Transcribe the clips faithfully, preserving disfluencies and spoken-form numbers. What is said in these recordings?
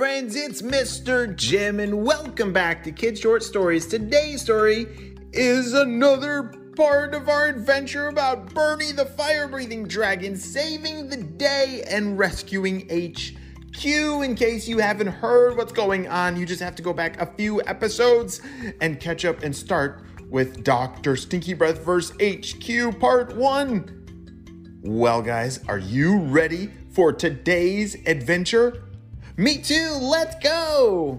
friends, it's Mister Jim, and welcome back to Kids Short Stories. Today's story is another part of our adventure about Bernie the fire-breathing dragon saving the day and rescuing H Q. In case you haven't heard what's going on, you just have to go back a few episodes and catch up and start with Doctor Stinky Breath versus. H Q Part one. Well, guys, are you ready for today's adventure? Me too, let's go!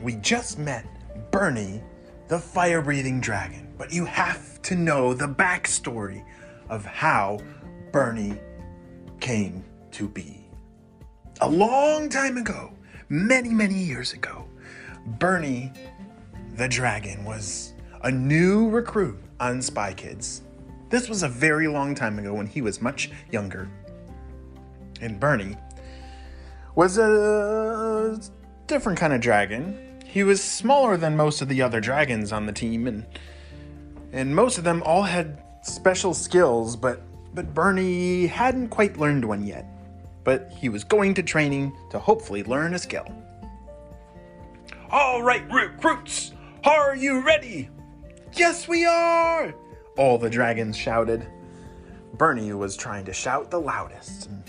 We just met Bernie, the fire-breathing dragon, but you have to know the backstory of how Bernie came to be. A long time ago, many, many years ago, Bernie the dragon was a new recruit on Spy Kids. This was a very long time ago when he was much younger. And Bernie was a different kind of dragon. He was smaller than most of the other dragons on the team, and and most of them all had special skills, but but Bernie hadn't quite learned one yet. But he was going to training to hopefully learn a skill. All right, recruits, are you ready? Yes, we are! All the dragons shouted. Bernie was trying to shout the loudest. And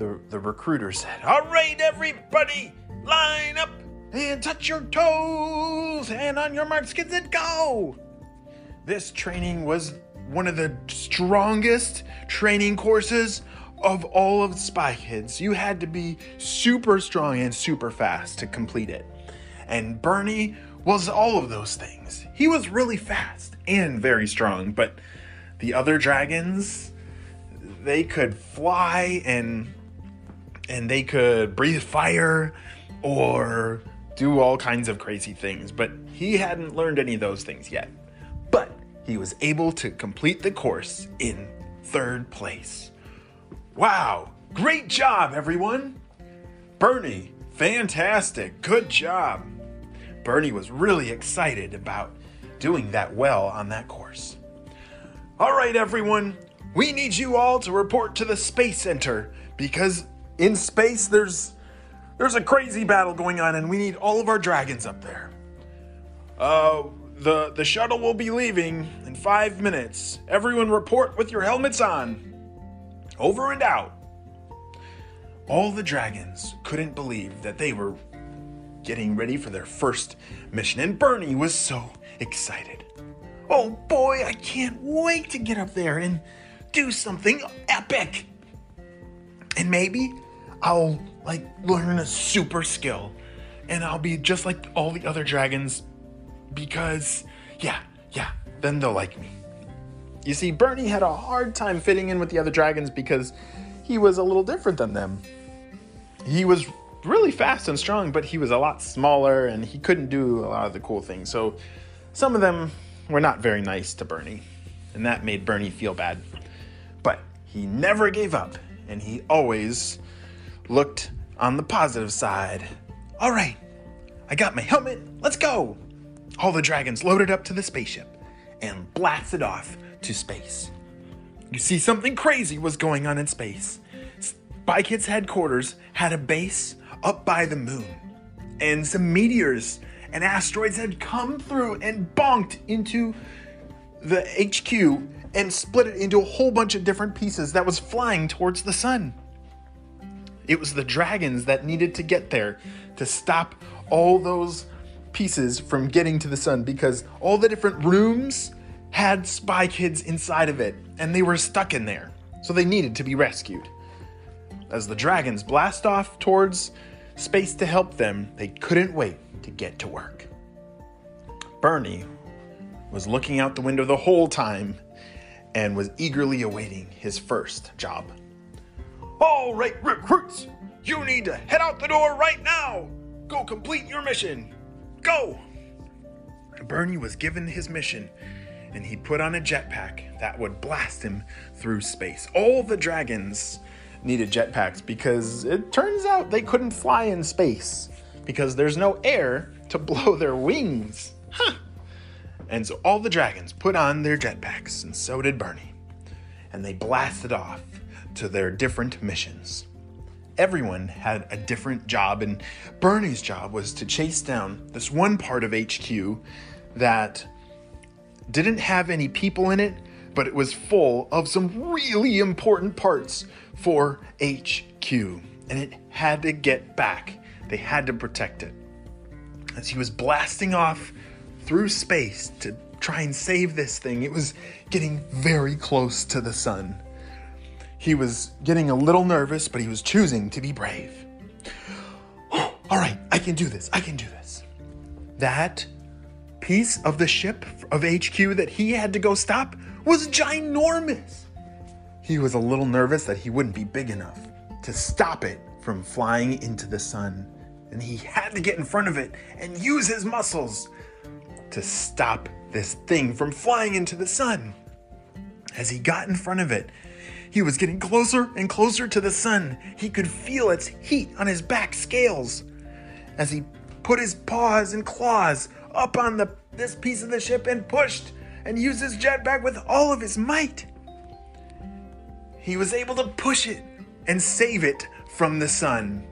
the, the recruiter said, all right, everybody, line up and touch your toes and on your marks, kids, and go! This training was one of the strongest training courses of all of Spy Kids. You had to be super strong and super fast to complete it. And Bernie was all of those things. He was really fast and very strong, but the other dragons, they could fly and and they could breathe fire or do all kinds of crazy things, but he hadn't learned any of those things yet. But he was able to complete the course in third place. Wow, great job, everyone. Bernie, fantastic, good job. Bernie was really excited about doing that well on that course. All right, everyone, we need you all to report to the Space Center because in space there's there's a crazy battle going on and we need all of our dragons up there. Uh, the, the shuttle will be leaving in five minutes. Everyone report with your helmets on. Over and out. All the dragons couldn't believe that they were getting ready for their first mission, and Bernie was so excited. Oh boy, I can't wait to get up there and do something epic. And maybe I'll like learn a super skill and I'll be just like all the other dragons because yeah, yeah, then they'll like me. You see, Bernie had a hard time fitting in with the other dragons because he was a little different than them. He was really fast and strong, but he was a lot smaller and he couldn't do a lot of the cool things. So some of them were not very nice to Bernie, and that made Bernie feel bad. But he never gave up, and he always looked on the positive side. All right, I got my helmet. Let's go. All the dragons loaded up to the spaceship and blasted off to space. You see, something crazy was going on in space. Spy Kids headquarters had a base up by the moon, and some meteors and asteroids had come through and bonked into the H Q and split it into a whole bunch of different pieces that was flying towards the sun. It was the dragons that needed to get there to stop all those pieces from getting to the sun because all the different rooms had Spy Kids inside of it and they were stuck in there, so they needed to be rescued. As the dragons blast off towards space to help them, they couldn't wait to get to work. Bernie was looking out the window the whole time and was eagerly awaiting his first job. All right, recruits, you need to head out the door right now. Go complete your mission. Go! Bernie was given his mission, and he put on a jetpack that would blast him through space. All the dragons needed jetpacks because it turns out they couldn't fly in space because there's no air to blow their wings. Huh. And so all the dragons put on their jetpacks, and so did Bernie. And they blasted off to their different missions. Everyone had a different job, and Bernie's job was to chase down this one part of H Q that didn't have any people in it, but it was full of some really important parts for H Q, and it had to get back. They had to protect it. As he was blasting off through space to try and save this thing, it was getting very close to the sun. He was getting a little nervous, but he was choosing to be brave. Oh, all right, I can do this. I can do this. That piece of the ship of H Q that he had to go stop was ginormous. He was a little nervous that he wouldn't be big enough to stop it from flying into the sun. And he had to get in front of it and use his muscles to stop this thing from flying into the sun. As he got in front of it, he was getting closer and closer to the sun. He could feel its heat on his back scales as he put his paws and claws up on the, this piece of the ship and pushed and used his jetpack with all of his might. He was able to push it and save it from the sun,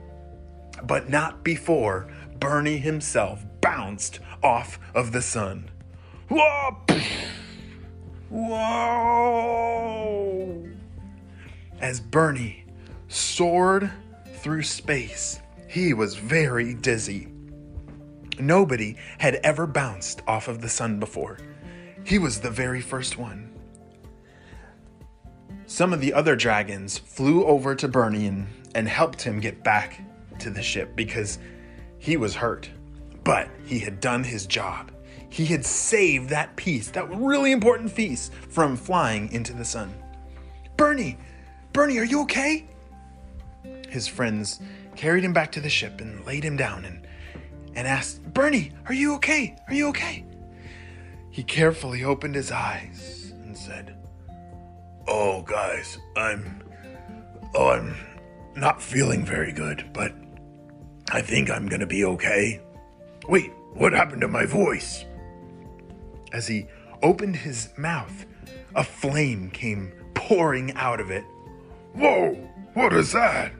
but not before Bernie himself bounced off of the sun. Whoa! Whoa! As Bernie soared through space, he was very dizzy. Nobody had ever bounced off of the sun before. He was the very first one. Some of the other dragons flew over to Bernie and, and helped him get back to the ship because he was hurt. But he had done his job. He had saved that piece, that really important piece, from flying into the sun. Bernie! Bernie, are you okay? His friends carried him back to the ship and laid him down and, and asked, Bernie, are you okay? Are you okay? He carefully opened his eyes and said, Oh, guys, I'm, oh, I'm not feeling very good, but I think I'm going to be okay. Wait, what happened to my voice? As he opened his mouth, a flame came pouring out of it. Whoa, what is that?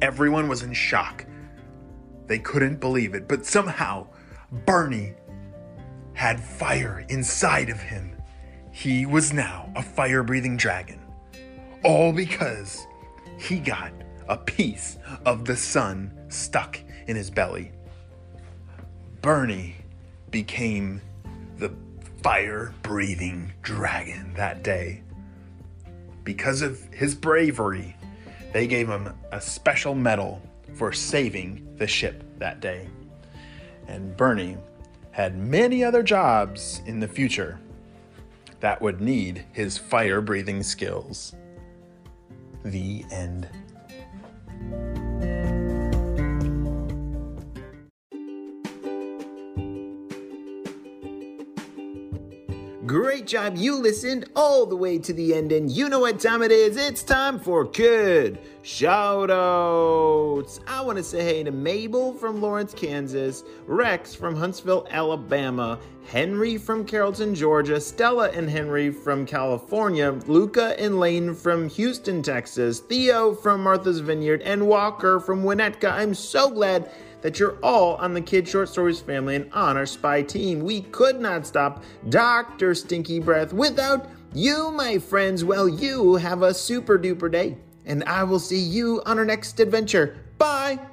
Everyone was in shock. They couldn't believe it, but somehow Bernie had fire inside of him. He was now a fire-breathing dragon, all because he got a piece of the sun stuck in his belly. Bernie became the fire-breathing dragon that day. Because of his bravery, they gave him a special medal for saving the ship that day. And Bernie had many other jobs in the future that would need his fire-breathing skills. The end. Great job, you listened all the way to the end, and you know what time it is. It's time for Kid Shoutouts. I want to say hey to Mabel from Lawrence, Kansas, Rex from Huntsville, Alabama, Henry from Carrollton, Georgia, Stella and Henry from California, Luca and Lane from Houston, Texas, Theo from Martha's Vineyard, and Walker from Winnetka. I'm so glad that you're all on the Kid Short Stories family and on our Spy team. We could not stop Doctor Stinky Breath without you, my friends. Well, you have a super duper day, and I will see you on our next adventure. Bye!